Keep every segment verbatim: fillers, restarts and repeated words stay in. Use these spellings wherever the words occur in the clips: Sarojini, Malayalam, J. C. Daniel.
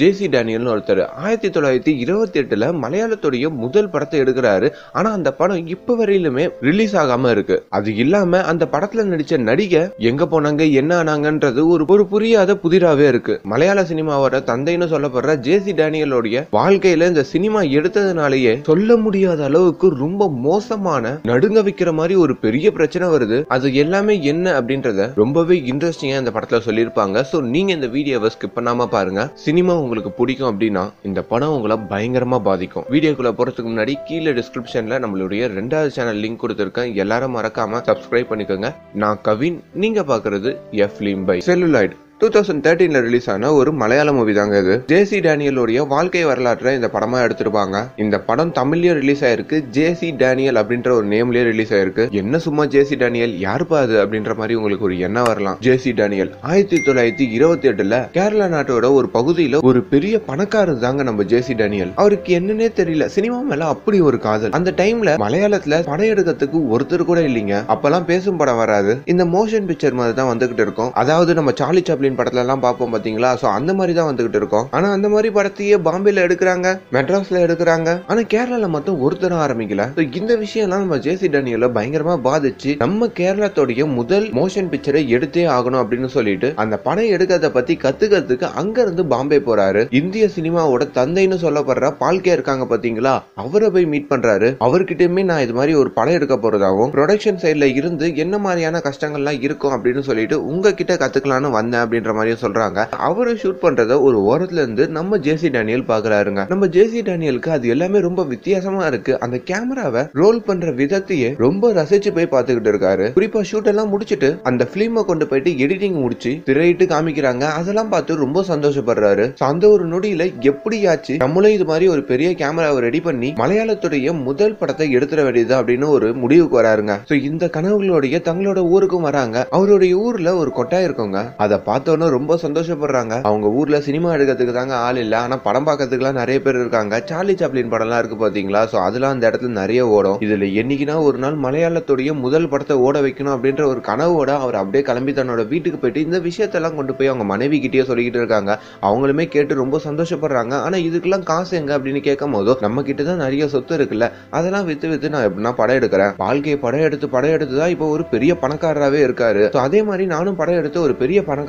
J C டேனியல்னு ஒருத்தர் ஆயிரத்தி தொள்ளாயிரத்தி இருபத்தி எட்டுல மலையாளத்துடைய முதல் படத்தை எடுக்கிறாரு. ஆனா அந்த படம் இப்ப வரையிலுமே ரிலீஸ் ஆகாம இருக்கு. அது இல்லாம அந்த படத்துல நடிச்ச நடிகை எங்க போனாங்க என்ன ஆனாங்கன்றது ஒரு ஒரு புரியாத புதிராவே இருக்கு. மலையாள சினிமாவோட தந்தைன்னு சொல்லப்படுற ஜே சி டேனியலோடைய வாழ்க்கையில இந்த சினிமா எடுத்ததுனாலேயே சொல்ல முடியாத அளவுக்கு ரொம்ப மோசமான நடுங்க வைக்கிற மாதிரி ஒரு பெரிய பிரச்சனை வருது. அது எல்லாமே என்ன அப்படின்றத ரொம்பவே இன்ட்ரெஸ்டிங்கா இந்த படத்துல சொல்லியிருப்பாங்க. சோ நீங்க இந்த வீடியோவை ஸ்கிப் பண்ணாம பாருங்க. சினிமா உங்களுக்கு பிடிக்கும் அப்படின்னா இந்த படம் உங்களை பயங்கரமா பாதிக்கும். வீடியோக்குள்ள போறதுக்கு முன்னாடி கீழே டிஸ்கிரிப்ஷன்ல நம்மளுடைய ரெண்டாவது சேனல் லிங்க் கொடுத்திருக்கேன். எல்லாரும் மறக்காம சப்ஸ்கிரைப் பண்ணிக்கோங்க. நான் கவின், நீங்க பாக்குறது film by celluloid. Two thousand தேர்ட்டீன்ல ரிலீஸ் ஆன ஒரு மலையாள மூவி தாங்க இது. ஜே சி டேனியலோடைய வாழ்க்கை வரலாற்றை இந்த படமா எடுத்திருப்பாங்க. இந்த படம் தமிழ்லயே ரிலீஸ் ஆயிருக்கு. ஜே சி டேனியல் அப்படின்ற ஒரு நேம்லயே ரிலீஸ் ஆயிருக்கு. என்ன சும்மா ஜே சி டேனியல், யாருப்பா அது அப்படின்ற மாதிரி உங்களுக்கு ஒரு எண்ணம் வரலாம். ஜே சி டேனியல் ஆயிரத்தி தொள்ளாயிரத்தி இருபத்தி எட்டுல கேரளா நாட்டோட ஒரு பகுதியில ஒரு பெரிய பணக்காரர் தாங்க நம்ம ஜே சி டேனியல். அவருக்கு என்னன்னே தெரியல, சினிமா மேல அப்படி ஒரு காதல். அந்த டைம்ல மலையாளத்துல படம் எடுக்கிறதுக்கு ஒருத்தர் கூட இல்லீங்க. அப்பெல்லாம் பேசும் படம் வராது. இந்த மோஷன் பிக்சர் மாதிரி தான் வந்துகிட்டு இருக்கும். அதாவது நம்ம சார்லி சாப்ளின் படத்துல எல்லாம் பார்ப்போம் பாத்தீங்களா, சோ அந்த மாதிரி தான் வந்துகிட்டு இருக்கும். ஆனா அந்த மாதிரி படத்தையே பாம்பேல எடுக்கிறாங்க, மெட்ராஸ்ல எடுக்கிறாங்க. ஆனா கேரளால மட்டும் ஒருத்தரும் ஆரம்பிக்கல. சோ இந்த விஷயம் எல்லாம் நம்ம ஜே சி டேனியல பயங்கரமா பாதிச்சு நம்ம கேரளத்தோடைய முதல் மோஷன் பிக்சரை எடுத்தே ஆகணும் அப்படின்னு சொல்லிட்டு அந்த படம் எடுக்கிறத பத்தி கத்துக்கிறதுக்கு அங்க இருந்து பாம்பே போறாரு. இந்திய சினிமாவோட தந்தைன்னு சொல்லப்படுற பால்கே இருக்காங்க பாத்தீங்களா, அவரை போய் மீட் பண்றாரு. அவர்கிட்டயுமே நான் இது மாதிரி ஒரு படம் எடுக்க போறதாகவும் ப்ரொடக்ஷன் சைட்ல இருந்து என்ன மாதிரியான கஷ்டங்கள்லாம் இருக்கும் அப்படின்னு சொல்லிட்டு உங்ககிட்ட கத்துக்கலான்னு வந்தேன் அப்படின்ற மாதிரியும் சொல்றாங்க. அவரு ஷூட் பண்றத ஒரு ஓரத்துல இருந்து நம்ம ஜே சி டேனியல் பாக்குறாருங்க. நம்ம ஜே சி டேனியலுக்கு அது எல்லாமே ரொம்ப வித்தியாசமா இருக்கு. அந்த கேமராவை ரோல் பண்ற விதத்தையே ரொம்ப ரசிச்சு போய் பாத்துக்கிட்டு இருக்காரு. குறிப்பா ஷூட் எல்லாம் முடிச்சிட்டு அந்த பிலிமை கொண்டு போயிட்டு எடிட்டிங் முடிச்சு திரையிட்டு காமிக்கிறாங்க. அதெல்லாம் பார்த்து ரொம்ப சந்தோஷப்படுறாரு. அந்த ஒரு நொடியில எப்படியாச்சு நம்மளும் இது மாதிரி ஒரு பெரிய கேமராவை ரெடி பண்ணி மலையாளத்துடைய முதல் படத்தை எடுத்துட வேண்டியது அப்படின்னு ஒரு முடிவுக்கு வராருங்க. இந்த கனவுகளுடைய தங்களோட ஊருக்கும் வராங்க. அவருடைய ஊர்ல ஒரு கொட்டாய் இருக்குங்க. அதை பார்த்தோன்னு ரொம்ப சந்தோஷப்படுறாங்க. அவங்க ஊர்ல சினிமா எடுக்கிறதுக்கு தாங்க ஆள் இல்ல, ஆனா படம் பார்க்கறதுக்குலாம் நிறைய பேர் இருக்காங்க. சார்லி சாப்ளின் படம்லாம் இருக்கு பாத்தீங்களா, சோ அதெல்லாம் அந்த இடத்துல நிறைய ஓடும். இதுல என்னைக்குன்னா ஒரு நாள் மலையாளத்துடைய முதல் படத்தை ஓட வைக்கணும் அப்படின்ற ஒரு கனவோட அவர் அப்படியே கிளம்பி தன்னோட வீட்டுக்கு போயிட்டு இந்த விஷயத்தெல்லாம் கொண்டு போய் அவங்க மனைவி கிட்டேயே சொல்லிக்கிட்டு இருக்காங்க. அவங்களுமே கேட்டு ரொம்ப சந்தோஷப்படுறாங்க. ஆனா இதுக்கெல்லாம் காசு எங்க அப்படின்னு கேட்கும் போது நம்ம கிட்டதான் நிறைய சொத்து இருக்குல்ல, அதெல்லாம் வித்து வித்து நான் எப்படின்னா படம் எடுக்கிறேன், வாழ்க்கையை படம் எடுத்து படம் எடுத்துதான் இப்போ ஒரு பெரிய பணக்காரராகவே இருக்காரு. சோ அதே மாதிரி நானும் படம் எடுத்து ஒரு பெரிய பணக்கார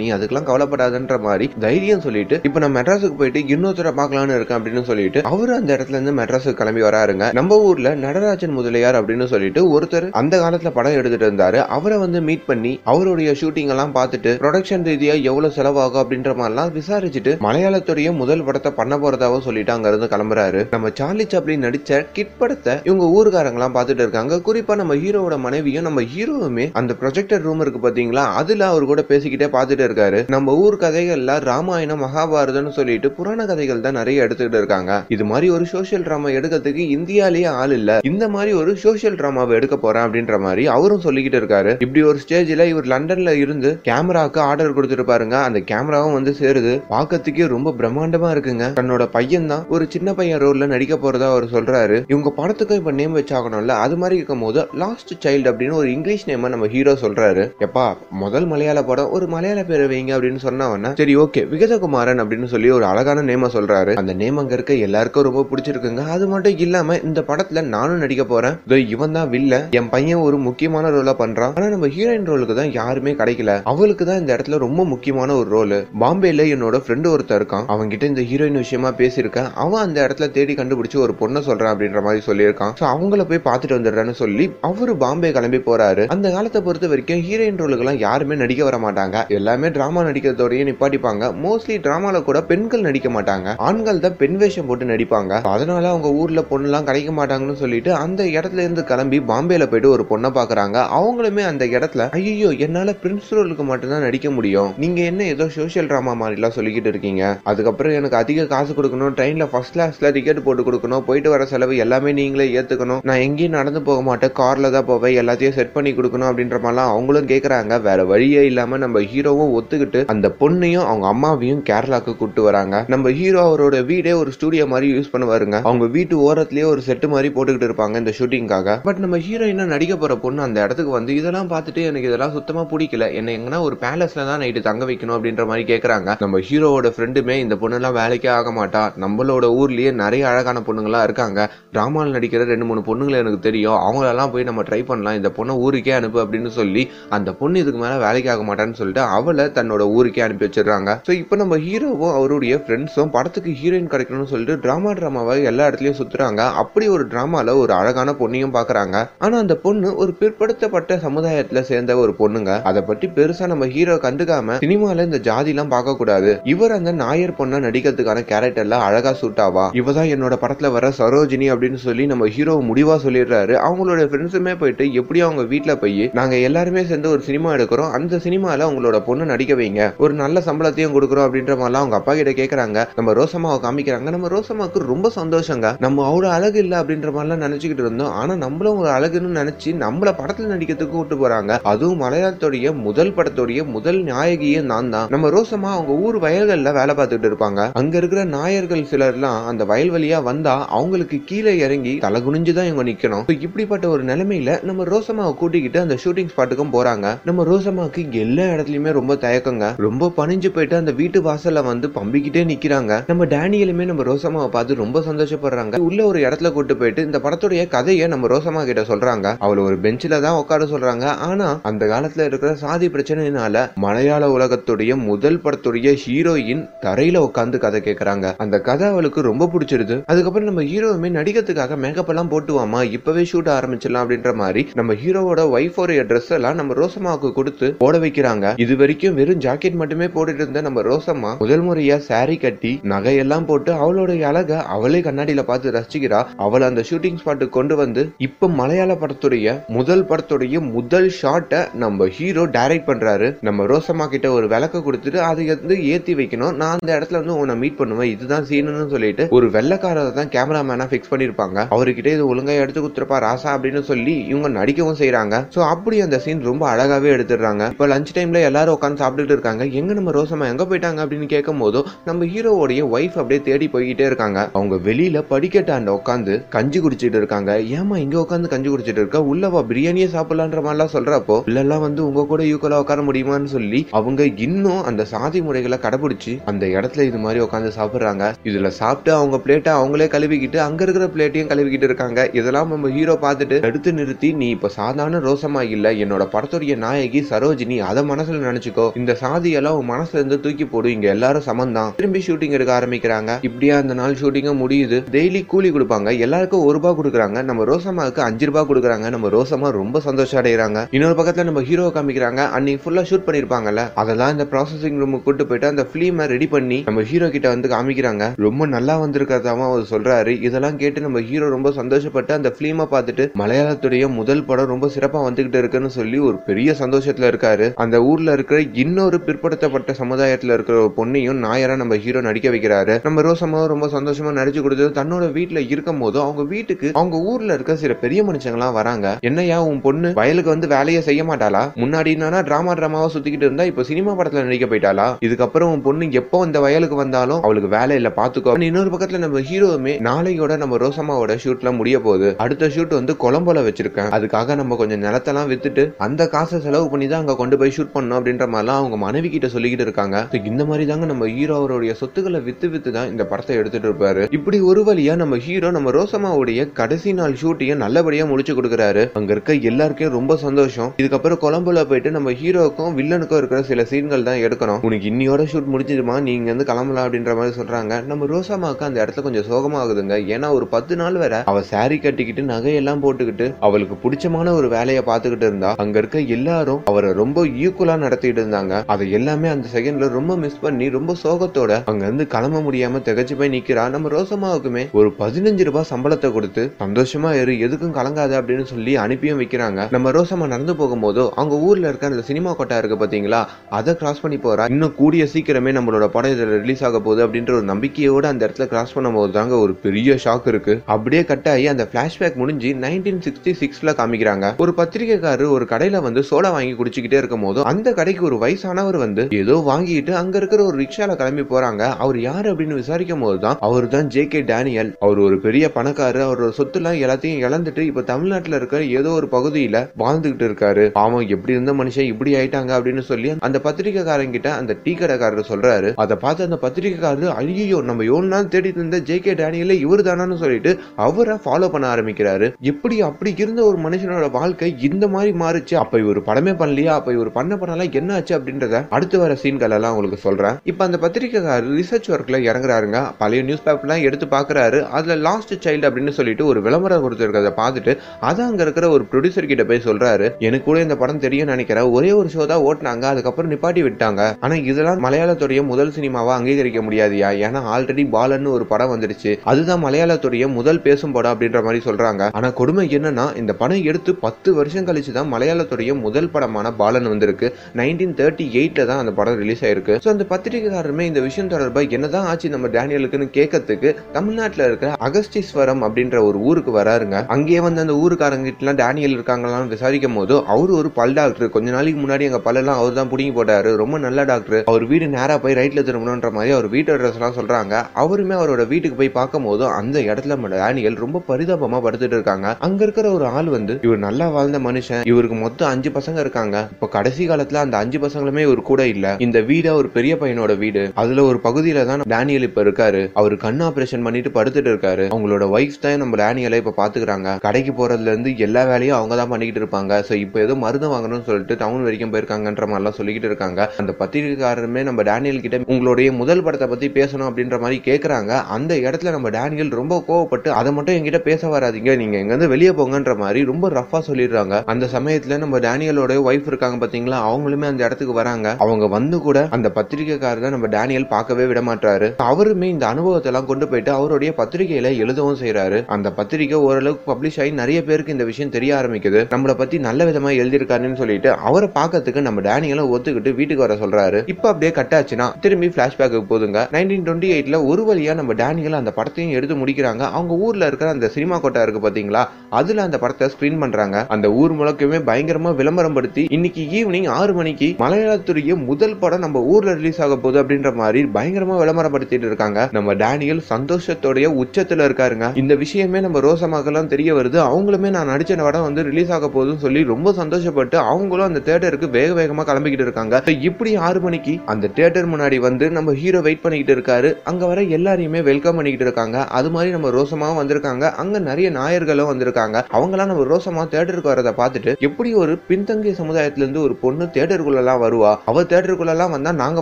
நீ அதுக்கெல்லாம் கவலைப்படாதன்ற மாதிரி தைரியம் சொல்லிட்டு இப்ப நான் மெட்ராஸுக்கு போயிட்டு இன்னொருத்தர பாக்கலாம்னு இருக்கேன் அப்படின்னு சொல்லிட்டு அவரு அந்த இடத்துல இருந்து மெட்ராஸுக்கு கிளம்பி வராருங்க. நம்ம ஊர்ல நடராஜன் முதலியார் அப்படின்னு சொல்லிட்டு ஒருத்தர் அந்த காலத்துல படம் எடுத்துட்டு இருந்தாரு. அவரை வந்து மீட் பண்ணி அவருடைய ஷூட்டிங் எல்லாம் பார்த்துட்டு ப்ரொடக்ஷன் ரீதியா எவ்வளவு செலவாகும் அப்படின்ற மாதிரி எல்லாம் விசாரிச்சுட்டு மலையாளத்துடைய முதல் படத்தை பண்ண போறதாகவும் சொல்லிட்டு அங்க இருந்து கிளம்புறாரு. நம்ம சார்லி சாப்ளின் நடிச்ச கிட் படத்தை இவங்க ஊருக்காரங்க எல்லாம் பாத்துட்டு இருக்காங்க. குறிப்பா நம்ம ஹீரோவோட மனைவியும் நம்ம ஹீரோவுமே அந்த ப்ரொஜெக்டர் ரூம் இருக்கு பாத்தீங்களா, அதுல அவர் கூட பேசிக்கிட்டே பாத்துட்டு இருக்காரு. நம்ம ஊர் கதைகள்ல ராமாயணம் மகாபாரதம்னு சொல்லிட்டு புராண கதைகள் தான் நிறைய எடுத்துக்கிட்டு இருக்காங்க. இது மாதிரி ஒரு சோசியல் டிராமா எடுக்கிறதுக்கு இந்தியாலேயே ஆள் இல்ல, இந்த மாதிரி ஒரு சோசியல் டிராமாவை எடுக்க போறேன் அப்படின்ற மாதிரி அவரும் சொல்லிக்கிட்டு இருக்காரு. இப்படி ஒரு ஸ்டேஜ்ல இவர் லண்டன்ல இருந்து கேமராக்கு ஆர்டர் கொடுத்துருப்பாருங்க. அந்த கேமராவும் வந்து சேருது. பாக்கிறதுக்கே ரொம்ப பிரம்மாண்டமா இருக்குங்க. தன்னோட பையன் தான் ஒரு சின்ன பையன் ரோல்ல நடிக்க போறதா அவர் சொல்றாரு. இவங்க படத்துக்கு இப்ப நேம் வச்சாகணும்ல, அது மாதிரி இருக்கும் போது லாஸ்ட் சைல்டு அப்படின்னு ஒரு இங்கிலீஷ் நேம் நம்ம ஹீரோ சொல்றாரு. எப்பா முதல் மலையாள படம் ஒரு மலையாள பேரை வைங்க அப்படின்னு சொன்னவன சரி ஓகே விகதகுமாரன் அப்படின்னு சொல்லி ஒரு அழகான நேம சொல்றாரு. அந்த நேம் அங்க இருக்க எல்லாருக்கும் ரொம்ப பிடிச்சிருக்குங்க. அது மட்டும் இல்லாம இந்த படத்துல நானும் நடிக்க போறேன், இவன் தான் வில்ல, என் பையன் ஒரு முக்கியமான ரோலா பண்றான். ஆனா நம்ம ஹீரோயின் ரோலுக்கு தான் யாருமே கிடைக்கல, அவளுக்கு தான் இந்த இடத்துல ரொம்ப முக்கியமான ஒரு ரோல். பாம்பேல என்னோட ஃப்ரெண்டு ஒருத்தர் இருக்கான், அவன்கிட்ட இந்த ஹீரோயின் விஷயமா பேசியிருக்கேன், அவன் அந்த இடத்துல தேடி கண்டுபிடிச்சு ஒரு பொண்ணை சொல்றான் அப்படின்ற மாதிரி சொல்லியிருக்கான். சோ அவங்கள போய் பாத்துட்டு வந்துடுறான்னு சொல்லி அவரு பாம்பே கிளம்பி போறாரு. அந்த காலத்தை பொறுத்த வரைக்கும் ஹீரோயின் ரோலுக்கு எல்லாம் யாருமே நடிக்க வர மாட்டாங்க. எல்லாமே டிராமா நடிக்கிறதோடய நிப்பாட்டிப்பாங்க. மோஸ்ட்லி டிராமால கூட பெண்கள் நடிக்க மாட்டாங்க, ஆண்கள் தான் பெண் வேஷம் போட்டு நடிப்பாங்க. அதனால அவங்க ஊர்ல பொண்ணுலாம் கிடைக்க மாட்டாங்கன்னு சொல்லிட்டு அந்த இடத்துல இருந்து கிளம்பி பாம்பேல போயிட்டு ஒரு பொண்ணை பாக்குறாங்க. அவங்களுமே அந்த இடத்துல ஐயோ என்னால பிரின்ஸ் ரோலுக்கு மட்டும்தான் நடிக்க முடியும், நீங்க என்ன ஏதோ சோசியல் டிராமா மாதிரி எல்லாம் சொல்லிக்கிட்டு இருக்கீங்க, அதுக்கப்புறம் எனக்கு அதிக காசு கொடுக்கணும், ட்ரெயின்ல ஃபர்ஸ்ட் கிளாஸ்ல டிக்கெட் போட்டு கொடுக்கணும், போயிட்டு வர செலவு எல்லாமே நீங்களே ஏத்துக்கணும், நான் எங்கேயும் நடந்து போக மாட்டேன், கார்ல தான் போவேன், எல்லாத்தையும் செட் பண்ணி கொடுக்கணும் அப்படின்ற மாதிரிலாம் அவங்களும் கேட்கறாங்க. வேற வழியே இல்லாம நம்ம ஹீரோ ஹீரோவும் ஒத்துக்கிட்டு அந்த பொண்ணையும் அவங்க அம்மாவையும் கேரளாக்கு கூப்பிட்டு வராங்க. நம்ம ஹீரோ அவரோட வீடே ஒரு ஸ்டூடியோ மாதிரி யூஸ் பண்ணுவாருங்க. அவங்க வீட்டு ஓரத்திலேயே ஒரு செட்டு மாதிரி போட்டுக்கிட்டு இருப்பாங்க இந்த ஷூட்டிங்காக. பட் நம்ம ஹீரோயினா நடிக்க போற பொண்ணு அந்த இடத்துக்கு வந்து இதெல்லாம் பார்த்துட்டு எனக்கு இதெல்லாம் சுத்தமா பிடிக்கல, என்ன எங்கன்னா ஒரு பேலஸ்ல தான் நைட்டு தங்க வைக்கணும் அப்படின்ற மாதிரி கேட்கறாங்க. நம்ம ஹீரோவோட ஃப்ரெண்டுமே இந்த பொண்ணெல்லாம் வேலைக்கே ஆக மாட்டா, நம்மளோட ஊர்லயே நிறைய அழகான பொண்ணுங்களா இருக்காங்க, டிராமாவில் நடிக்கிற ரெண்டு மூணு பொண்ணுங்களை எனக்கு தெரியும், அவங்களெல்லாம் போய் நம்ம ட்ரை பண்ணலாம், இந்த பொண்ணை ஊருக்கே அனுப்பு அப்படின்னு சொல்லி அந்த பொண்ணு இதுக்கு மேல வேலைக்கு ஆக மாட்டான்னு சொல்லிட்டு அவளை தன்னோட ஊருக்கே அனுப்பி வச்சிடறாங்க. சோ இப்போ நம்ம ஹீரோவும் அவருடைய ஃப்ரெண்ட்ஸும் படத்துக்கு ஹீரோயின் கிடைக்கணும்னு சொல்லிட்டு டிராமா டிராமாவை எல்லா இடத்துலயும் சுத்துறாங்க. அப்படி ஒரு டிராமால ஒரு அழகான பொண்ணையும் பாக்குறாங்க. ஆனா அந்த பொண்ணு ஒரு பிற்படுத்தப்பட்ட சமுதாயத்துல சேர்ந்த ஒரு பொண்ணுங்க. அதை பற்றி பெருசா நம்ம ஹீரோ கண்டுக்காம சினிமால இந்த ஜாதி எல்லாம் பார்க்க கூடாது, இவர் அந்த நாயர் பொண்ணை நடிக்கிறதுக்கான கேரக்டர்ல அழகா சூட் ஆவா, இவதான் என்னோட படத்துல வர சரோஜினி அப்படின்னு சொல்லி நம்ம ஹீரோ முடிவா சொல்லிடுறாரு. அவங்களோட ஃப்ரெண்ட்ஸுமே போயிட்டு எப்படியும் அவங்க வீட்டுல போய் நாங்க எல்லாருமே சேர்ந்து ஒரு சினிமா எடுக்கிறோம், அந்த சினிமால அவங்களோட பொண்ணு நடிக்க வைங்க, ஒரு நல்ல சம்பளத்தையும் கொடுக்குறோம் அப்படின்ற மாதிரிலாம் அவங்க அப்பா கிட்ட கேட்கறாங்க. நம்ம ரோசம்மாவை காமிக்கிறாங்க. நம்ம ரோசம்மாவுக்கு ரொம்ப சந்தோஷங்க. நம்ம அவ்வளவு அழகு இல்லை அப்படின்ற மாதிரிலாம் நினைச்சுக்கிட்டு இருந்தோம், ஆனா நம்மளும் ஒரு அழகுன்னு நினைச்சு நம்மள படத்துல நடிக்கிறதுக்கு கூட்டு போறாங்க. அதுவும் மலையாளத்தோடைய முதல் படத்தோடைய முதல் நாயகியே நான் தான். நம்ம ரோசம்மா அவங்க ஊர் வயல்கள்ல வேலை பார்த்துட்டு இருப்பாங்க. அங்க இருக்கிற நாயர்கள் சிலர்லாம் அந்த வயல் வழியா வந்தா அவங்களுக்கு கீழே இறங்கி தலை குனிஞ்சுதான் இவங்க நிக்கணும். இப்படிப்பட்ட ஒரு நிலைமையில நம்ம ரோசம்மாவை கூட்டிக்கிட்டு அந்த ஷூட்டிங் ஸ்பாட்டுக்கும் போறாங்க. நம்ம ரோசம்மாக்கு எல்லா இடத்துலயுமே ரொம்ப தயக்கங்க, ரொம்ப பணிஞ்சு போயிட்டு அந்த வீட்டு வாசல்ல வந்து பம்பிக்கிட்டே நிக்கிறாங்க. நம்ம டேனியலுமே நம்ம ரோசம்மாவை பார்த்து ரொம்ப சந்தோஷப்படுறாங்க. உள்ள ஒரு இடத்துல கூட்டு போயிட்டு இந்த படத்துடைய கதையை நம்ம ரோசம்மா கிட்ட சொல்றாங்க. அவளை ஒரு பெஞ்சில தான் உட்கார சொல்றாங்க. ஆனா அந்த காலத்துல இருக்கிற சாதி பிரச்சனையினால மலையாள உலகத்துடைய முதல் படத்துடைய ஹீரோயின் தரையில உட்காந்து கதை கேட்கறாங்க. அந்த கதை அவளுக்கு ரொம்ப பிடிச்சிருது. அதுக்கப்புறம் நம்ம ஹீரோவுமே நடிக்கிறதுக்காக மேக்கப் எல்லாம் போட்டுவாமா, இப்பவே ஷூட் ஆரம்பிச்சிடலாம் அப்படின்ற மாதிரி நம்ம ஹீரோவோட ஒய்ஃபோடைய ட்ரெஸ் எல்லாம் நம்ம ரோசம்மாவுக்கு கொடுத்து போட வைக்கிறாங்க. இது வரைக்கும் வெறும் ஜாக்கெட் மட்டுமே போட்டுட்டு இருந்த நம்ம ரோசம்மா முதல் முறையா சாரி கட்டி நகையெல்லாம் போட்டு அவளோட அழக அவளே கண்ணாடியில பார்த்து ரசிக்கிறா. அவளை அந்த ஷூட்டிங் ஸ்பாட்டுக்கு கொண்டு வந்து இப்ப மலையாள படத்துடைய முதல் படத்துடைய முதல் ஷாட்டை நம்ம ஹீரோ டைரக்ட் பண்றாரு. நம்ம ரோசம்மா கிட்ட ஒரு விளக்க கொடுத்துட்டு அதை வந்து ஏத்தி வைக்கணும், நான் அந்த இடத்துல வந்து உன்னை மீட் பண்ணுவேன், இதுதான் சீனு சொல்லிட்டு ஒரு வெள்ளக்காரரை தான் கேமராமேனா பிக்ஸ் பண்ணிருப்பாங்க. அவர்கிட்ட இது ஒழுங்கா எடுத்து குத்துறப்பா ராசா அப்படின்னு சொல்லி இவங்க நடிக்கவும் செய்யறாங்க. சோ அப்படி அந்த சீன் ரொம்ப அழகாவே எடுத்துடுறாங்க. இப்ப லஞ்ச் டைம்ல எல்லாரும் உட்காந்து சாப்பிட்டுட்டு இருக்காங்க. எங்க நம்ம ரோசம்மா எங்க போயிட்டாங்க அப்படின்னு கேட்கும் போதும் நம்ம ஹீரோவோடைய ஒய்ஃப் அப்படியே தேடி போய்கிட்டே இருக்காங்க. அவங்க வெளியில படிக்கட்டாண்ட உட்காந்து கஞ்சி குடிச்சிட்டு இருக்காங்க. ஏமா இங்க உட்காந்து கஞ்சி குடிச்சிட்டு இருக்கா, உள்ளவா பிரியாணியே சாப்பிடலான்ற மாதிரிலாம் சொல்றப்போ இல்லெல்லாம் வந்து உங்க கூட யூக்கலா உட்கார முடியுமான்னு சொல்லி அவங்க இன்னும் அந்த சாதி முறைகளை கடைபிடிச்சு அந்த இடத்துல இது மாதிரி உட்காந்து சாப்பிடுறாங்க. இதுல சாப்பிட்டு அவங்க பிளேட்டை அவங்களே கழுவிக்கிட்டு அங்க இருக்கிற பிளேட்டையும் கழுவிக்கிட்டு இருக்காங்க. இதெல்லாம் நம்ம ஹீரோ பார்த்துட்டு எடுத்து நிறுத்தி, நீ இப்ப சாதாரண ரோசம்மா இல்ல, என்னோட படத்துடைய நாயகி சரோஜினி, அதை மனசுல நினைச்சுக்கோ, இந்த சாதியெல்லாம் உன் மனசுல இருந்து தூக்கி போடு, இங்க எல்லாரும் சமம் தான். திரும்பி ஷூட்டிங் எடுக்க ஆரம்பிக்கிறாங்க. இப்படியா அந்த நாள் ஷூட்டிங்க முடியுது. டெய்லி கூலி கொடுப்பாங்க, எல்லாருக்கும் ஒரு ரூபாய் கொடுக்குறாங்க. நம்ம ரோசம்மாவுக்கு அஞ்சு ரூபாய் கொடுக்குறாங்க. நம்ம ரோசம்மா ரொம்ப சந்தோஷம் அடைகிறாங்க. இன்னொரு பக்கத்துல நம்ம ஹீரோ காமிக்கிறாங்க, அன்னைக்கு ஃபுல்லா ஷூட் பண்ணிருப்பாங்கல்ல, அதெல்லாம் இந்த ப்ராசஸிங் ரூமுக்கு கூட்டு போயிட்டு அந்த பிலிமை ரெடி பண்ணி நம்ம ஹீரோ கிட்ட வந்து காமிக்கிறாங்க. ரொம்ப நல்லா வந்திருக்கிறதாவும் அவர் சொல்றாரு. இதெல்லாம் கேட்டு நம்ம ஹீரோ ரொம்ப சந்தோஷப்பட்டு அந்த பிலிமை பார்த்துட்டு மலையாளத்துடைய முதல் படம் ரொம்ப சிறப்பா வந்துகிட்டு இருக்குன்னு சொல்லி ஒரு பெரிய சந்தோஷத்துல இருக்காரு. அந்த ஊர்ல இருக்கிற இன்னொரு பிற்படுத்தப்பட்ட சமுதாயத்துல இருக்கிற ஒரு பொண்ணையும் நாயரா நம்ம ஹீரோ நடிக்க வைக்கிறாரு. நம்ம ரோசம்மா ரொம்ப சந்தோஷமா நடிச்சு கொடுத்தது. தன்னோட வீட்டுல இருக்கும் போது அவங்க வீட்டுக்கு அவங்க ஊர்ல இருக்க சில பெரிய மனுஷங்களாம் வராங்க. என்னையா உன் பொண்ணு வயலுக்கு வந்து வேலையை செய்ய மாட்டாளா, முன்னாடி என்னன்னா டிராமா டிராமாவா சுத்திக்கிட்டு இருந்தா இப்ப சினிமா படத்துல நடிக்க போயிட்டாளா, இதுக்கப்புறம் உன் பொண்ணு எப்போ இந்த வயலுக்கு வந்தாலும் அவளுக்கு வேலை இல்ல பாத்துக்கோ. இன்னொரு பக்கத்துல நம்ம ஹீரோவுமே நாளையோட நம்ம ரோசம்மாவோட ஷூட் எல்லாம் முடிய போகுது, அடுத்த ஷூட் வந்து கொலம்போல வச்சிருக்கேன், அதுக்காக நம்ம கொஞ்சம் நிலத்தெல்லாம் வித்துட்டு அந்த காசை செலவு பண்ணி தான் அங்க கொண்டு போய் ஷூட் பண்ணோம் அப்படின்ற மாதிரிலாம் அவங்க மனைவி கிட்ட சொல்லிக்கிட்டு இருக்காங்க. இந்த மாதிரி தாங்க நம்ம ஹீரோ அவருடைய சொத்துக்களை வித்து வித்து தான் இந்த படத்தை எடுத்துட்டு இருப்பாரு. இப்படி ஒரு வழியா நம்ம ஹீரோ நம்ம ரோசம்மாவுடைய கடைசி நாள் ஷூட்டையும் நல்லபடியா முடிச்சு கொடுக்குறாரு. அங்க இருக்க எல்லாருக்கும் ரொம்ப சந்தோஷம். இதுக்கப்புறம் கொலம்போல போயிட்டு நம்ம ஹீரோக்கும் வில்லனுக்கும் இருக்கிற சில சீன்கள் தான் எடுக்கணும். உனக்கு இன்னியோட ஷூட் முடிஞ்சிடுமா, நீங்க வந்து கிளம்பலாம் அப்படின்ற மாதிரி சொல்றாங்க. நம்ம ரோசம்மாவுக்கு அந்த இடத்துல கொஞ்சம் சோகமாகுதுங்க. ஏன்னா ஒரு பத்து நாள் வரை அவ சாரி கட்டிக்கிட்டு நகையெல்லாம் போட்டுக்கிட்டு அவளுக்கு பிடிச்சமான ஒரு வேலையை பார்த்துக்கிட்டு இருந்தா, அங்க இருக்க எல்லாரும் அவரை ரொம்ப ஈக்குவலா நடத்திட்டு இருந்தாங்க. அதை எல்லாமே அந்த செகண்ட்ல ரொம்ப மிஸ் பண்ணி ரொம்ப சோகத்தோட அங்க இருந்து கிளம்ப முடியாம திகச்சு போய் நிக்கிறா. நம்ம ரோசம்மாவுக்குமே ஒரு பதினஞ்சு ரூபாய் சம்பளத்தை கொடுத்து சந்தோஷமா இரு, எதுக்கும் கலங்காது அப்படின்னு சொல்லி அனுப்பியும் வைக்கிறாங்க. நம்ம ரோசம்மா நடந்து போகும்போது அவங்க ஊர்ல இருக்க அந்த சினிமா கொட்டா இருக்கு பாத்தீங்களா, அதை கிராஸ் பண்ணி போறா. இன்னும் கூடிய சீக்கிரமே நம்மளோட படம் இதுல ரிலீஸ் ஆக போகுது அப்படின்ற ஒரு நம்பிக்கையோட அந்த இடத்துல கிராஸ் பண்ணும் போது தாங்க ஒரு பெரிய ஷாக் இருக்கு. அப்படியே கட் ஆகி அந்த பிளாஷ்பேக் முடிஞ்சு நைன்டீன் சிக்ஸ்டி சிக்ஸ்ல காமிக்கிறாங்க. ஒரு பத்திரிகைக்காரர் ஒரு கடையில வந்து சோடா வாங்கி குடிச்சுக்கிட்டே இருக்கும் போது அந்த கடை அன்னைக்கு ஒரு வயசானவர் வந்து ஏதோ வாங்கிட்டு அங்க இருக்கிற ஒரு ரிக்ஷால கிளம்பி போறாங்க. அவர் யாரு அப்படின்னு விசாரிக்கும் போதுதான் அவர் தான் ஜே கே டேனியல். அவர் ஒரு பெரிய பணக்காரர். அவரோட சொத்துலாம் எல்லாத்தையும் இழந்துட்டு இப்ப தமிழ்நாட்டுல இருக்கிற ஏதோ ஒரு பகுதியில வாழ்ந்துகிட்டு இருக்காரு. பாவம், எப்படி இருந்த மனுஷன் இப்படி ஆயிட்டாங்க அப்படின்னு சொல்லி அந்த பத்திரிகைக்காரங்கிட்ட அந்த டீ கடைக்காரர் சொல்றாரு. அதை பார்த்து அந்த பத்திரிகைக்காரர் ஐயோ நம்ம எவ்வளவு நாள் தேடிட்டு இருந்த ஜே கே டேனியல் இவர் தானான்னு சொல்லிட்டு அவரை ஃபாலோ பண்ண ஆரம்பிக்கிறாரு. எப்படி அப்படி இருந்த ஒரு மனுஷனோட வாழ்க்கை இந்த மாதிரி மாறுச்சு? அப்ப இவர் படமே பண்ணலையா? அப்ப இவர் பண்ண பண்ணலாம் என்ன ஆச்சு அப்படின்றத அடுத்து வர சீன்கள் எல்லாம் உங்களுக்கு சொல்றேன். இப்ப அந்த பத்திரிகைக்காரர் ரிசர்ச் ஒர்க்ல இறங்குறாருங்க. பழைய நியூஸ் பேப்பர் எல்லாம் எடுத்து பாக்குறாரு. அதுல லாஸ்ட் சைல்டு அப்படின்னு சொல்லிட்டு ஒரு விளம்பரம் கொடுத்திருக்கிறத பார்த்துட்டு அதை அங்க இருக்கிற ஒரு ப்ரொடியூசர் கிட்ட போய் சொல்றாரு, எனக்கு கூட இந்த படம் தெரியும் நினைக்கிறேன், ஒரே ஒரு ஷோ தான் ஓட்டினாங்க, அதுக்கப்புறம் நிப்பாட்டி விட்டாங்க. ஆனா இதெல்லாம் மலையாளத்துடைய முதல் சினிமாவா அங்கீகரிக்க முடியாதியா? ஏன்னா ஆல்ரெடி பாலன்னு ஒரு படம் வந்துடுச்சு, அதுதான் மலையாளத்துடைய முதல் பேசும் படம் அப்படின்ற மாதிரி சொல்றாங்க. ஆனா கொடுமை என்னன்னா இந்த படம் எடுத்து பத்து வருஷம் கழிச்சுதான் மலையாளத்துடைய முதல் படமான பாலன் வந்திருக்கு. நைன்டீன் தேர்ட்டி எயிட்ல தான் அந்த படம் ரிலீஸ் ஆயிருக்கு. ஸோ அந்த பத்திரிகைக்காரருமே இந்த விஷயம் தொடர்பாக என்னதான் ஆச்சு நம்ம டேனியலுக்குன்னு கேட்கறதுக்கு தமிழ்நாட்டில் இருக்கிற அகஸ்டீஸ்வரம் அப்படின்ற ஒரு ஊருக்கு வராருங்க. அங்கேயே வந்து அந்த ஊருக்காரங்கிட்டலாம் டேனியல் இருக்காங்களான்னு விசாரிக்கும் போது அவரு ஒரு பல் டாக்டர். கொஞ்ச நாளைக்கு முன்னாடி எங்க பல்லாம் அவர் தான் பிடிங்கி போட்டாரு, ரொம்ப நல்ல டாக்டர். அவர் வீடு நேரா போய் ரைட்ல திரும்பணுன்ற மாதிரி அவர் வீட்டு அட்ரஸ் எல்லாம் சொல்றாங்க. அவருமே அவரோட வீட்டுக்கு போய் பார்க்கும் போது அந்த இடத்துல டேனியல் ரொம்ப பரிதாபமா படுத்துட்டு இருக்காங்க. அங்க இருக்கிற ஒரு ஆள் வந்து இவர் நல்லா வாழ்ந்த மனுஷன், இவருக்கு மொத்தம் அஞ்சு பசங்க இருக்காங்க. இப்ப கடைசி காலத்துல அந்த அஞ்சு பசங்களுமே இவர் கூட இல்ல. இந்த வீடா ஒரு பெரிய பையனோட வீடு. அதுல ஒரு பகுதியில தான் டேனியல் இப்ப இருக்காரு. அவரு கண் ஆபரேஷன் பண்ணிட்டு படுத்துட்டு இருக்காரு. அவங்களோட வைஃப் தான் நம்ம டேனியலை இப்ப பாத்துக்கிறாங்க. கடைக்கு போறதுல இருந்து எல்லா வேலையும் அவங்க தான் பண்ணிக்கிட்டு இருப்பாங்க. சோ இப்ப ஏதோ மருந்து வாங்கணும்னு சொல்லிட்டு டவுன் வரைக்கும் போயிருக்காங்கன்ற மாதிரி எல்லாம் சொல்லிக்கிட்டு இருக்காங்க. அந்த பத்திரிகைக்காரருமே நம்ம டேனியல் கிட்ட உங்களுடைய முதல் படத்தை பத்தி பேசணும் அப்படின்ற மாதிரி கேக்குறாங்க. அந்த இடத்துல நம்ம டேனியல் ரொம்ப கோவப்பட்டு அதை மட்டும் என்கிட்ட பேச வராதிங்க, நீங்க எங்க இருந்து வெளியே போங்கன்ற மாதிரி ரொம்ப ரஃபா சொல்லிடுறாங்க. அந்த சமயத்துல நம்ம டேனியலோட வைஃப் இருக்காங்க பாத்தீங்களா, அவங்களுமே அந்த இடத்துக்கு வராங்க. அவங்க வந்து கூட அந்த பத்திரிகைக்காரர் தான் நம்ம டேனியல் பார்க்கவே விட மாட்டாரு. அவருமே இந்த அனுபவத்தை எல்லாம் கொண்டு போயிட்டு அவருடைய பத்திரிகையில எழுதவும் செய்யறாரு. அந்த பத்திரிகை ஓரளவுக்கு பப்ளிஷ் ஆகி நிறைய பேருக்கு இந்த விஷயம் தெரிய ஆரம்பிக்குது. நம்மளை பத்தி நல்ல விதமா எழுதியிருக்காருன்னு சொல்லிட்டு அவரை பாக்கிறதுக்கு நம்ம டேனியலை ஒத்துக்கிட்டு வீட்டுக்கு வர சொல்றாரு. இப்ப அப்படியே கட்டாச்சுன்னா திரும்பி பிளாஷ்பேக் போதுங்க. நைன்டீன் டுவெண்ட்டி எயிட்ல ஒரு வழியா நம்ம டேனியல் அந்த படத்தையும் எடுத்து முடிக்கிறாங்க. அவங்க ஊர்ல இருக்கிற அந்த சினிமா கோட்டா இருக்கு பாத்தீங்களா, அதுல அந்த படத்தை ஸ்கிரீன் பண்றாங்க. அந்த ஊர் முழுக்கவே பயங்கரமா விளம்பரம் படுத்தி இன்னைக்கு ஈவினிங் ஆறு மணிக்கு மலையாளத்துடைய முதல் படம் நம்ம ஊர்ல ரிலீஸ் ஆக போகுது அப்படின்ற மாதிரி பயங்கரமா விளம்பரம் படுத்திட்டு இருக்காங்க. நம்ம டேனியல் சந்தோஷத்தோடைய உச்சத்துல இருக்காருங்க. இந்த விஷயமே நம்ம ரோசமாக்கெல்லாம் தெரிய வருது. அவங்களுமே நான் நடிச்ச படம் வந்து ரிலீஸ் ஆக போகுதுன்னு சொல்லி ரொம்ப சந்தோஷப்பட்டு அவங்களும் அந்த தியேட்டருக்கு வேக வேகமா கிளம்பிக்கிட்டு இருக்காங்க. இப்படி ஆறு மணிக்கு அந்த தியேட்டர் முன்னாடி வந்து நம்ம ஹீரோ வெயிட் பண்ணிக்கிட்டு இருக்காரு. அங்க வர எல்லாரையுமே வெல்கம் பண்ணிக்கிட்டு இருக்காங்க. அது மாதிரி நம்ம ரோசமாவும் வந்திருக்காங்க. அங்க நிறைய நாயர்களும் வந்திருக்காங்க. அவங்களாம் நம்ம ரோசமா தியேட்டருக்கு வரதை பார்த்துட்டு எப்படி ஒரு பின்தங்கிய சமுதாயத்துல இருந்து ஒரு பொண்ணு தியேட்டருக்குள்ள எல்லாம் வருவா, அவ தியேட்டருக்குள்ள எல்லாம் வந்தா நாங்க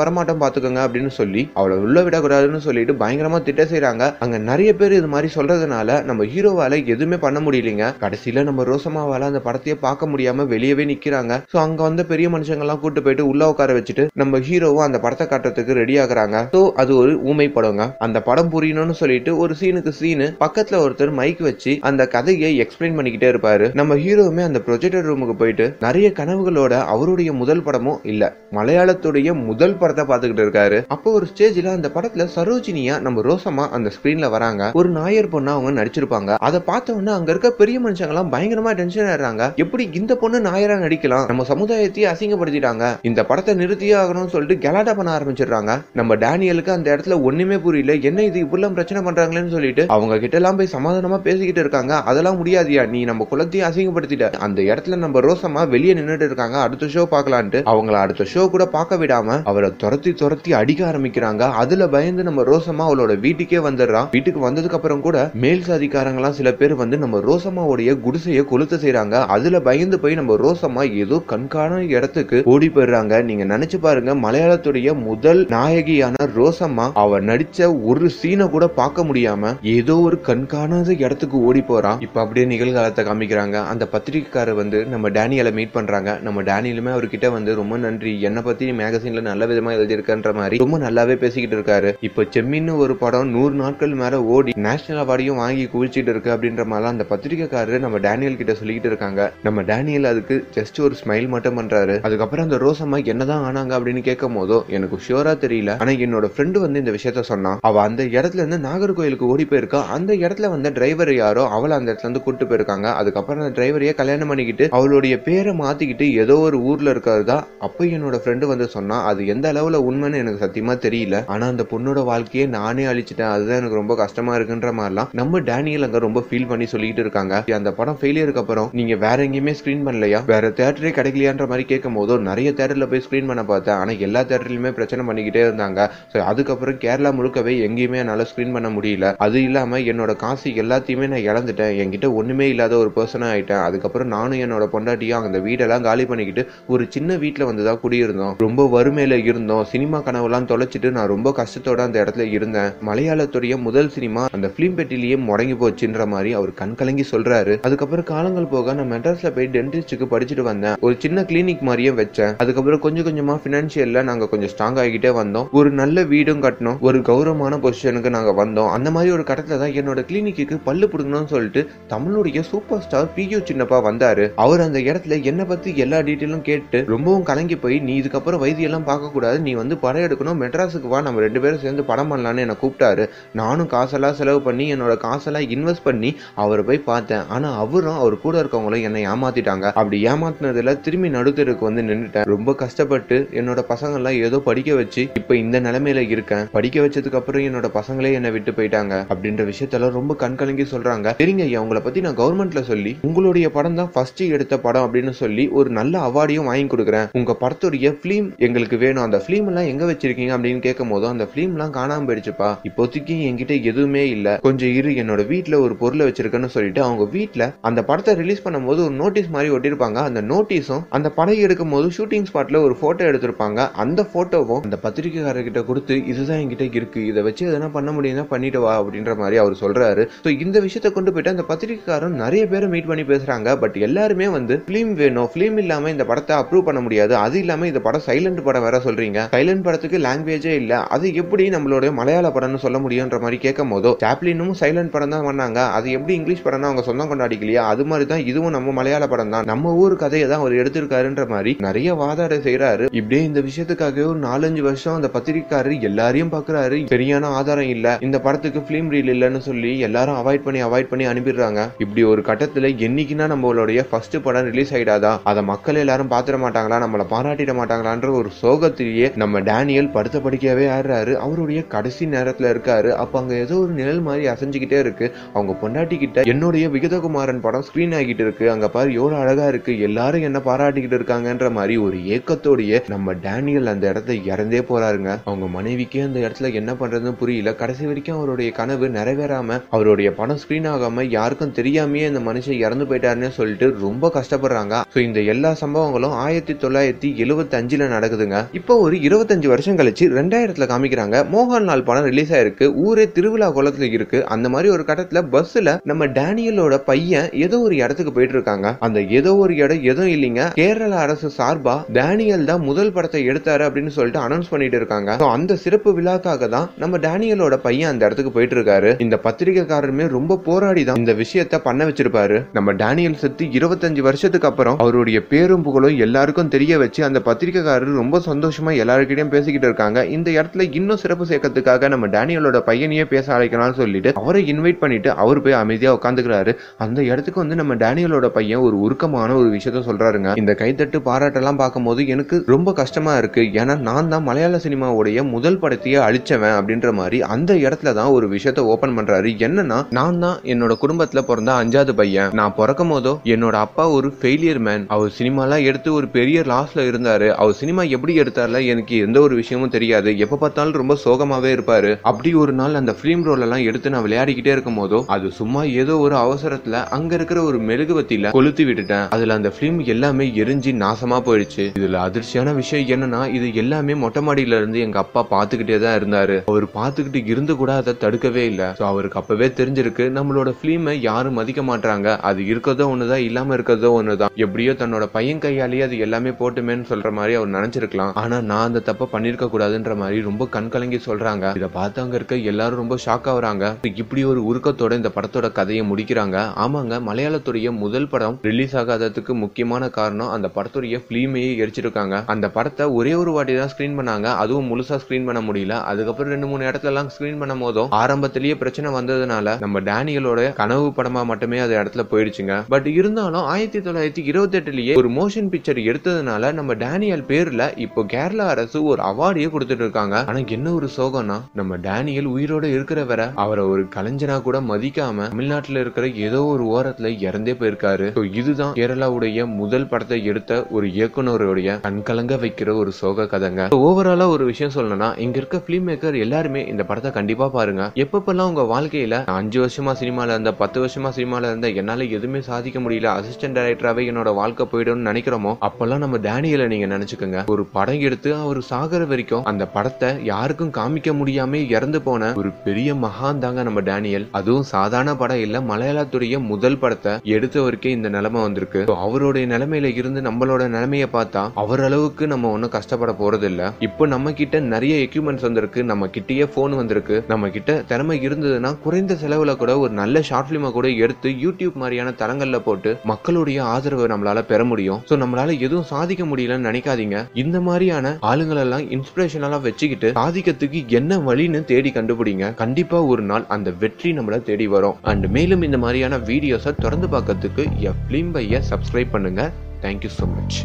வரமாட்டோம் பாத்துக்கோங்க அப்படின்னு சொல்லி அவளை உள்ள விடக்கூடாதுன்னு சொல்லிட்டு பயங்கரமா திட்ட செய்யறாங்க. அங்க நிறைய பேர் இது மாதிரி சொல்றதுனால நம்ம ஹீரோவால எதுவுமே பண்ண முடியலைங்க. கடைசியில நம்ம ரோசமாவால அந்த படத்தையே பார்க்க முடியாம வெளியவே நிக்கிறாங்க. சோ அங்க வந்த பெரிய மனுஷங்க எல்லாம் கூட்டு போயிட்டு உள்ள உட்கார வச்சுட்டு நம்ம ஹீரோவும் அந்த படத்தை காட்டுறதுக்கு ரெடி ஆகுறாங்க. சோ அது ஒரு ஊமை படங்க. அந்த படம் புரியணும்னு சொல்லிட்டு ஒரு சீனுக்கு சீனு பக்கத்துல ஒருத்தர் மைக் வச்சு அந்த கதையை எக்ஸ்பிளைன் பண்ணிக்கிட்டே இருப்பாரு. நம்ம ஹீரோவுமே அந்த ப்ரொஜெக்டர் ரூமுக்கு போயிட்டு நிறைய கனவுகளோட அவருடைய முதல் படமும் இல்ல மலையாளத்துடைய முதல் படத்தை பார்த்துக்கிட்டு இருக்காரு. அப்போ ஒரு ஸ்டேஜ்ல அந்த படத்துல சரோஜினியா நம்ம ரோசமா அந்த ஸ்கிரீன்ல வராங்க. ஒரு நாயர் பொண்ணு அவங்க நடிச்சிருப்பாங்க. அதை பார்த்த உடனே அங்க இருக்க பெரிய மனுஷங்க எல்லாம் பயங்கரமா டென்ஷன் ஆயிடுறாங்க. எப்படி இந்த பொண்ணு நாயரா நடிக்கலாம், நம்ம சமுதாயத்தையே அசிங்கப்படுத்திட்டாங்க, இந்த படத்தை நிறுத்தியே ஆகணும்னு சொல்லிட்டு கலாட்டா பண்ண ஆரம்பிச்சிடுறாங்க. நம்ம டேனியலுக்கு அந்த இடத்துல ஒண்ணுமே புரியல. என்ன இது இப்படிலாம் பிரச்சனை பண்றாங்களேன்னு சொல்லிட்டு அவங்க கிட்ட எல்லாம் போய் சமாதானமா பேசிக்கிட்டு இருக்காங்க. அதெல்லாம் முடியாதியா, நீ நம்ம குலத்தையும் அசிங்கப்படுத்திட்ட. அந்த இடத்துல நம்ம ரோசமா வெளியே நின்றுட்டு இருக்காங்க. அடுத்த ஷோ பாக்கலான்ட்டு அவங்கள அடுத்த ஷோ கூட பார்க்க விடாம அவரை துரத்தி துரத்தி அடிக்க ஆரம்பிக்கிறாங்க. அதுல பயந்து நம்ம ரோசமா அவளோட வீட்டுக்கே வந்துடுறான். வீட்டுக்கு வந்ததுக்கு அப்புறம் கூட மேல் சாதிக்காரங்களாம் சில பேர் வந்து நம்ம ரோசமாவுடைய குடிசையை கொளுத்த செய்யறாங்க. அதுல பயந்து போய் நம்ம ரோசமா ஏதோ கண்காண இடத்துக்கு ஓடி போயிடுறாங்க. நீங்க நினைச்சு பாருங்க, மலையாளத்துடைய முதல் நாயகியான ரோசம்மா அவ நடிச்ச ஒரு சீனை கூட பார்க்க முடியாம ஏதோ ஒரு கண்காணாத இடத்துக்கு ஓடி போறான். இப்ப அப்படியே நிகழ்காலத்தை காமிக்கிறாங்க. அந்த பத்திரிகைக்காரர் வந்து நம்ம டேனியலை மீட் பண்றாங்க. நம்ம டேனியலுமே அவர்கிட்ட வந்து ரொம்ப நன்றி, என்னை பத்தி மேகசின்ல நல்ல விதமா எழுதியிருக்கன்ற மாதிரி ரொம்ப நல்லாவே பேசிக்கிட்டு இருக்காரு. இப்ப செம்மின்னு ஒரு படம் நூறு நாட்கள் மேல ஓடி நேஷனல் அவார்டையும் வாங்கி குவிச்சிட்டு இருக்கு அப்படின்ற மாதிரி அந்த பத்திரிகைக்காரர் நம்ம டேனியல் கிட்ட சொல்லிக்கிட்டு இருக்காங்க. நம்ம டேனியல் அதுக்கு ஜஸ்ட் ஒரு ஸ்மைல் மட்டும் பண்றாரு. அதுக்கப்புறம் அந்த ரோசம்மா என்னதான் ஆனாங்க அப்படின்னு கேட்கும் போதோ எனக்கு ஷியோரா தெரியல, ஆனா என்னோட ஃப்ரெண்டு வந்து இந்த விஷயத்த சொன்னா, அவ அந்த இடத்துல இருந்து நாகர்கோயிலுக்கு ஓடி போயிருக்கா. அந்த இடத்துல வந்து டிரைவர் யாரோ அவளை அந்த இடத்துல இருந்து கூட்டு போயிருக்காங்க. அதுக்கப்புறம் அந்த டிரைவரையே கல்யாணம் பண்ணிக்கிட்டு அவளுடைய பேரை மாத்திக்கிட்டு ஏதோ ஒரு ஊர்ல இருக்கிறதா அப்போ என்னோட ஃப்ரெண்டு வந்து சொன்னா, அது எந்த அளவுல உண்மைன்னு எனக்கு சத்தியமா தெரியல, ஆனா அந்த பொண்ணோட வாழ்க்கையை நானே அழிச்சிட்டேன், அதுதான் எனக்கு ரொம்ப கஷ்டமா இருக்குன்ற மாதிரிலாம் நம்ம டேனியல் அங்க ரொம்ப ஃபீல் பண்ணி சொல்லிட்டு இருக்காங்க. அந்த படம் ஃபெயிலியருக்கு அப்புறம் நீங்க வேற எங்கேயுமே ஸ்கிரீன் பண்ணலையா, வேற தியேட்டரே கிடைக்கலையான்ற மாதிரி கேட்கும் போதோ நிறைய தியேட்டர்ல போய் ஸ்கிரீன் பண்ண பார்த்தேன், ஆனா எல்லா தியேட்டர்லயுமே பிரச்சனை பண்ணிக்கிட்டே இருந்தாங்க. அதுக்கப்புறம் கேரளா முழுக்கவே எங்கேயுமே என்னால ஸ்கிரீன் பண்ண முடியல, அது இல்லாம என்னோட காசு எல்லாத்தையுமே நான் இழந்துட்டேன், என்கிட்ட ஒண்ணுமே இல்லாத ஒரு பர்சனா ஆயிட்டேன். அதுக்கப்புறம் நானும் என்னோட பொண்டாட்டியா அந்த வீடெல்லாம் காலி பண்ணிக்கிட்டு ஒரு சின்ன வீட்டுல வந்துதான் குடியிருந்தோம். ரொம்ப வறுமையில இருந்தோம், சினிமா கனவெல்லாம் தொலைச்சிட்டு நான் ரொம்ப கஷ்டத்தோட அந்த இடத்துல இருந்தேன். மலையாளத்துடைய முதல் சினிமா அந்த பிலிம் பெட்டிலேயே முடங்கி போச்சுன்ற மாதிரி அவர் கண்கலங்கி சொல்றாரு. அதுக்கப்புறம் காலங்கள் போக நான் மெட்ராஸ்ல போய் டென்டிஸ்டுக்கு படிச்சுட்டு வந்தேன், ஒரு சின்ன கிளினிக் மாதிரியே வச்சேன். அதுக்கப்புறம் கொஞ்சம் கொஞ்சமா பினான்சியல்ல நாங்க கொஞ்சம் ஸ்ட்ராங் ஆகிட்டே வந்தோம், ஒரு நல்ல வீடும் கட்டணும், ஒரு கௌரவமான பொசிஷனுக்கு நாங்க வந்தோம். அந்த மாதிரி ஒரு கட்டத்துல தான் என்னோட கிளினிக்கு பல்லு புடுங்கணும்னு சொல்லிட்டு தமிழுடைய super star P U Chinnappa வந்தாரு. அவர் அந்த இடத்துல என்ன பத்தி எல்லா டீட்டெயிலும் கேட்டு ரொம்பவும் கலங்கி போய், நீ இதுக்கப்புறம் வைத்தியெல்லாம் பார்க்க கூடாது, நீ வந்து படம் எடுக்கணும், மெட்ராஸுக்கு வா, நம்ம ரெண்டு பேரும் சேர்ந்து படம் பண்ணலான்னு என்ன கூப்பிட்டாரு. நானும் காசெல்லாம் செலவு பண்ணி என்னோட காசெல்லாம் இன்வெஸ்ட் பண்ணி அவரை போய் பார்த்தேன், ஆனா அவரும் அவர் கூட இருக்கவங்களும் என்னை ஏமாத்திட்டாங்க. அப்படி ஏமாத்தினதுல திரும்பி நடுத்தருக்கு வந்து நின்றுட்டேன். ரொம்ப கஷ்டப்பட்டு என்னோட பசங்க எல்லாம் ஏதோ படிக்க வச்சு இப்ப இந்த நிலைமையில இருக்கேன், படிக்க வச்சதுக்கு அப்புறம் என்னோட பசங்களே என்னை விட்டு போயிட்டாங்க அப்படின்ற விஷயத்தெல்லாம் ரொம்ப கண்கலங்கி சொல்றாங்க. சரிங்க ஐயா, உங்களை பத்தி நான் கவர்மெண்ட்ல சொல்லி உங்களுடைய படம் தான் ஃபர்ஸ்ட் எடுத்த படம் அப்படின்னு சொல்லி ஒரு நல்ல அவார்டையும் வாங்கி கொடுக்குறேன், உங்க படத்துடைய பிலிம் எங்களுக்கு வேணும், அந்த பிலிம் எல்லாம் எங்க வச்சிருக்கீங்க அப்படின்னு கேட்கும் போதும், அந்த பிலிம் எல்லாம் காணாம போயிடுச்சுப்பா, இப்போதைக்கு என்கிட்ட எதுவுமே இல்ல, கொஞ்சம் இரு, என்னோட வீட்டுல ஒரு பொருளை வச்சிருக்கேன்னு சொல்லிட்டு அவங்க வீட்டுல அந்த படத்தை ரிலீஸ் பண்ணும் போது ஒரு நோட்டீஸ் மாதிரி ஒட்டிருப்பாங்க. அந்த நோட்டீஸும் அந்த படம் எடுக்கும் போது ஷூட்டிங் ஸ்பாட்ல ஒரு போட்டோ எடுத்திருப்பாங்க, அந்த போட்டோவும் அந்த பத்திரிகைக்காரர்கிட்ட கொடுத்து இதுதான் என்கிட்ட இருக்கு, இதை வச்சு எதனா பண்ண முடியும்னா பண்ணிட்டு வா அப்படின்ற மாதிரி அவர் சொல்றாரு. இந்த விஷயத்தை கொண்டு போயிட்டு அந்த பத்திரிகைக்காரன் நிறைய பேரை மீட் பண்ணி பேசுறாங்க. பட் எல்லாருமே வந்து பிலிம் வேணும், பிலிம் இல்லாம இந்த படத்தை அப்ரூவ் பண்ண முடியாது, அது இல்லாம இந்த படம் சைலண்ட் படம் வேற சொல்றீங்க, சைலண்ட் படத்துக்கு லாங்குவேஜே இல்ல, அது எப்படி நம்மளோட மலையாள படம்னு சொல்ல முடியும்ன்ற மாதிரி கேட்கும் போதோ, சாப்ளினும் சைலண்ட் படம் தான் பண்ணாங்க, அது எப்படி இங்கிலீஷ் படம் அவங்க சொந்தம் கொண்டாடிக்கலையா, அது மாதிரி தான் இதுவும் நம்ம மலையாள படம் தான், நம்ம ஊர் கதையை தான் அவர் எடுத்திருக்காருன்ற மாதிரி நிறைய வாதாட செய்யறாரு. இப்படியே இந்த விஷயத்துக்காகவே ஒரு நாலஞ்சு வருஷம் அந்த பத்திரிகைக்காரர் எல்லாரையும் பாக்குறாரு, சரியான ஆதாரம் இல்ல, இந்த படத்துக்கு பிலிம் ரீல் இல்லன்னு சொல்லி எல்லாரும் அவாய்ட் பண்ணி அவாய்ட் பண்ணி அனுப்பிடுறாங்க. இப்படி ஒரு கட்டத்துல என்னைக்குன்னா நம்மளுடைய ஃபர்ஸ்ட் படம் ரிலீஸ் ஆயிடாதா, அதை மக்கள் எல்லாரும் பாத்திர மாட்டாங்களா, நம்மளை பாராட்டிட மாட்டாங்களான்ற ஒரு சோகத்திலேயே நம்ம டேனியல் படுத்த படிக்கவே ஆடுறாரு. அவருடைய கடைசி நேரத்துல இருக்காரு. அப்ப அங்க ஏதோ ஒரு நிழல் மாதிரி அசைஞ்சுக்கிட்டே இருக்கு. அவங்க பொண்டாட்டி கிட்ட என்னுடைய விகதகுமாரன் படம் ஸ்கிரீன் ஆகிட்டு இருக்கு, அங்க பாரு எவ்வளவு அழகா இருக்கு, எல்லாரும் என்ன பாராட்டிக்கிட்டு இருக்காங்கன்ற மாதிரி ஒரு ஏக்கத்தோடைய நம்ம டேனியல் அந்த இடத்தை இறந்தே போறாருங்க. அவங்க மனைவிக்கே அந்த இடத்துல என்ன பண்றதுன்னு புரியல. கடைசி வரைக்கும் அவருடைய கனவு நிறைவேறாம அவருடைய படம் ஸ்கிரீன் ஆகாம யாருக்கும் தெரியாமயே இந்த மனுஷன் இறந்து போயிட்டாருன்னு சொல்லிட்டு ரொம்ப கஷ்டப்படுறாங்க. சோ இந்த எல்லா சம்பவங்களும் ஆயிரத்தி தொள்ளாயிரத்தி எழுபத்தி அஞ்சுல நடக்குதுங்க. இப்போ ஒரு இருபத்தஞ்சு வருஷம் கழிச்சு ரெண்டாயிரத்துல காமிக்கிறாங்க. மோகன்லால் படம் ரிலீஸ் ஆயிருக்கு, ஊரே திருவிழா கோலத்துல இருக்கு. அந்த மாதிரி ஒரு கட்டத்துல பஸ்ல நம்ம டேனியலோட பையன் ஏதோ ஒரு இடத்துக்கு போயிட்டு இருக்காங்க. அந்த ஏதோ ஒரு இடம் எதுவும் இல்லைங்க, கேரள அரசு சார்பா டேனியல் தான் முதல் படத்தை எடுத்தாரு அப்படின்னு சொல்லிட்டு அனௌன்ஸ் பண்ணிட்டு இருக்காங்க. அந்த சிறப்பு விழாக்காக தான் நம்ம டேனியலோட பையன் அந்த இடத்துக்கு போயிட்டு இருக்காரு. இந்த பத்திரிகைக்காரருமே ரொம்ப போராடிதான் இந்த விஷயத்த பண்ண வச்சிருப்பாரு. நம்ம டேனியல் செத்து இருபத்தஞ்சு வருஷத்துக்கு அப்புறம் அவருடைய பேரும் புகழும் எல்லாருக்கும் தெரிய வச்சு அந்த பத்திரிகைக்காரர் ரொம்ப சந்தோஷமா எல்லாருக்கிட்டையும் பேசிக்கிட்டு இருக்காங்க. இந்த இடத்துல இன்னும் சிறப்பு சேர்க்கறதுக்காக நம்ம டேனியலோட பையனையே பேச அழைக்கலாம்னு சொல்லிட்டு அவரை இன்வைட் பண்ணிட்டு அவர் போய் அமைதியா உட்காந்துக்கிறாரு. அந்த இடத்துக்கு வந்து நம்ம டேனியலோட பையன் ஒரு உருக்கமான ஒரு விஷயத்த சொல்றாருங்க. இந்த கைத்தட்டு பாராட்டெல்லாம் பார்க்கும் போது எனக்கு ரொம்ப கஷ்டமா இருக்கு, ஏன்னா நான் தான் மலையாள சினிமாவுடைய முதல் படத்தையே அழிச்சவன் அப்படின்ற மாதிரி அந்த இடத்துல தான் ஒரு விஷயத்த ஓபன் பண்றாரு. என்னன்னா, நான் தான் என்னோட குடும்பத்துல பிறந்த அஞ்சாவது பையன். நான் பிறக்கும் போதோ என்னோட அப்பா ஒரு ஃபெயிலியர் மேன், அவர் சினிமாலாம் எடுத்து ஒரு பெரிய லாஸ்ல இருந்தாரு. அவர் சினிமா எப்படி எடுத்தாருல எனக்கு எந்த ஒரு விஷயமும் தெரியாது, எப்ப பார்த்தாலும் ரொம்ப சோகமாவே இருப்பாரு. அப்படி ஒரு நாள் அந்த ஃபிலிம் ரோல் எல்லாம் எடுத்து நான் விளையாடிக்கிட்டே இருக்கும் போதோ அது சும்மா ஏதோ ஒரு அவசரத்துல அங்க இருக்கிற ஒரு மெழுகுவத்தில கொளுத்தி விட்டுட்டேன். அதுல அந்த ஃபிலிம் எல்லாமே எரிஞ்சு நாசமா போயிடுச்சு. இதுல அதிர்ச்சியான விஷயம் என்னன்னா, இது எல்லாமே மொட்டை மாடியில இருந்து எங்க அப்பா பாத்துக்கிட்டே தான் இருந்தாரு. அவர் பாத்துக்கிட்டு இருந்து கூட அதை தடுக்கவே இல்லை. அவருக்கு அப்பவே தெரிஞ்சிருக்கு நம்மளோட பிலிம் யாரும் மதிக்க மாட்டாங்க, அது இருக்கிறதோ ஒண்ணுதான் இல்லாம இருக்கிறதோ ஒண்ணுதான், எப்படியோ தன்னோட பையன் கையாலேயே அது எல்லாமே போட்டுமேன்னு சொல்ற மாதிரி அவர் நினைச்சிருக்கலாம். ஆனா நான் அந்த தப்ப பண்ணிருக்க கூடாதுன்ற மாதிரி ரொம்ப கண்கலங்கி சொல்றாங்க. இதை பார்த்தாங்க இருக்க எல்லாரும் ரொம்ப ஷாக் ஆகுறாங்க. இப்படி ஒரு உருக்கத்தோட இந்த படத்தோட கதையை முடிக்கிறாங்க. ஆமாங்க, மலையாளத்துடைய முதல் படம் ரிலீஸ் ஆகாததுக்கு முக்கியமான காரணம் அந்த படத்துடைய பிலிமையே எரிச்சிருக்காங்க. அந்த படத்தை ஒரே ஒரு வாட்டி தான் ஸ்கிரீன் பண்ணாங்க, அதுவும் முழுசா ஸ்கிரீன் பண்ண முடியல. அதுக்கப்புறம் ரெண்டு மூணு இடத்துல எல்லாம் ஸ்கிரீன் பண்ணும் போதும் ஆரம்பத்திலேயே பிரச்சனை வந்ததுனால நம்ம டேனியலோட கனவு படமா மட்டுமே அது இடத்துல போயிடுச்சுங்க. பட் இருந்தாலும் ஆயிரத்தி தொள்ளாயிரத்தி இருபத்தி எட்டுலயே ஒரு மோஷன் பிக்சர் எடுத்ததுனால அதனால நம்ம டேனியல் பேர்ல இப்போ கேரளா அரசு ஒரு அவார்டையே கொடுத்துட்டு இருக்காங்க. ஆனா என்ன ஒரு சோகம்னா, நம்ம டேனியல் உயிரோட இருக்கிறவரை அவரை ஒரு கலைஞனா கூட மதிக்காம தமிழ்நாட்டுல இருக்கிற ஏதோ ஒரு ஓரத்துல இறந்தே போயிருக்காரு. இதுதான் கேரளாவுடைய முதல் படத்தை எடுத்த ஒரு இயக்குனருடைய கண்கலங்க வைக்கிற ஒரு சோக கதைங்க. ஓவராலா ஒரு விஷயம் சொல்லணும்னா, இங்க இருக்க பிலிம் மேக்கர் எல்லாருமே இந்த படத்தை கண்டிப்பா பாருங்க. எப்பப்பெல்லாம் உங்க வாழ்க்கையில அஞ்சு வருஷமா சினிமால இருந்த, பத்து வருஷமா சினிமால இருந்த, என்னால எதுவுமே சாதிக்க முடியல, அசிஸ்டன்ட் டைரக்டராவே என்னோட வாழ்க்கை போயிடும்னு நினைக்கிறோமோ, அப்பெல்லாம் நம்ம டேனியலை நீங்க நினைச்சுக்கோங்க. ஒரு படம் எடுத்து அவர் சாகர வரைக்கும் அந்த படத்தை யாருக்கும் காமிக்க முடியாம இறந்து போன ஒரு பெரிய மகான் தாங்க நம்ம டேனியல். அதுவும் சாதாரண படம் இல்ல, மலையாளத்துடைய முதல் படத்தை எடுத்தவருக்கே இந்த நிலைமை வந்திருக்கு. அவருடைய நிலைமையில இருந்து நம்மளோட நிலைமையை பார்த்தா அவரளவுக்கு நம்ம ஒன்னும் கஷ்டப்பட போறது இல்ல. இப்போ நம்ம கிட்ட நிறைய எக்யூப்மெண்ட்ஸ் வந்திருக்கு, நம்ம கிட்டயே போன் வந்திருக்கு, நம்ம கிட்ட திறமை இருந்ததுன்னா குறைந்த செலவுல கூட ஒரு நல்ல ஷார்ட் பிலிமை கூட எடுத்து யூடியூப் மாதிரியான தளங்கள்ல போட்டு மக்களுடைய ஆதரவை நம்மளால பெற முடியும். சோ நம்மளால எதுவும் சாதிக்க முடியலன்னு நினைக்காதீங்க. இந்த மாதிரியான ஆளுங்களெல்லாம் இன்ஸ்பிரேஷனலா வச்சுக்கிட்டு சாதிக்கிறதுக்கு என்ன வழின்னு தேடி கண்டுபிடிங்க. கண்டிப்பா ஒரு நாள் அந்த வெற்றி நம்மள தேடி வரும். அண்ட் மேலும் இந்த மாதிரியான வீடியோஸை தொடர்ந்து பார்க்கறதுக்கு எஃப்லிம்பையை சப்ஸ்கிரைப் பண்ணுங்க. Thank you so much.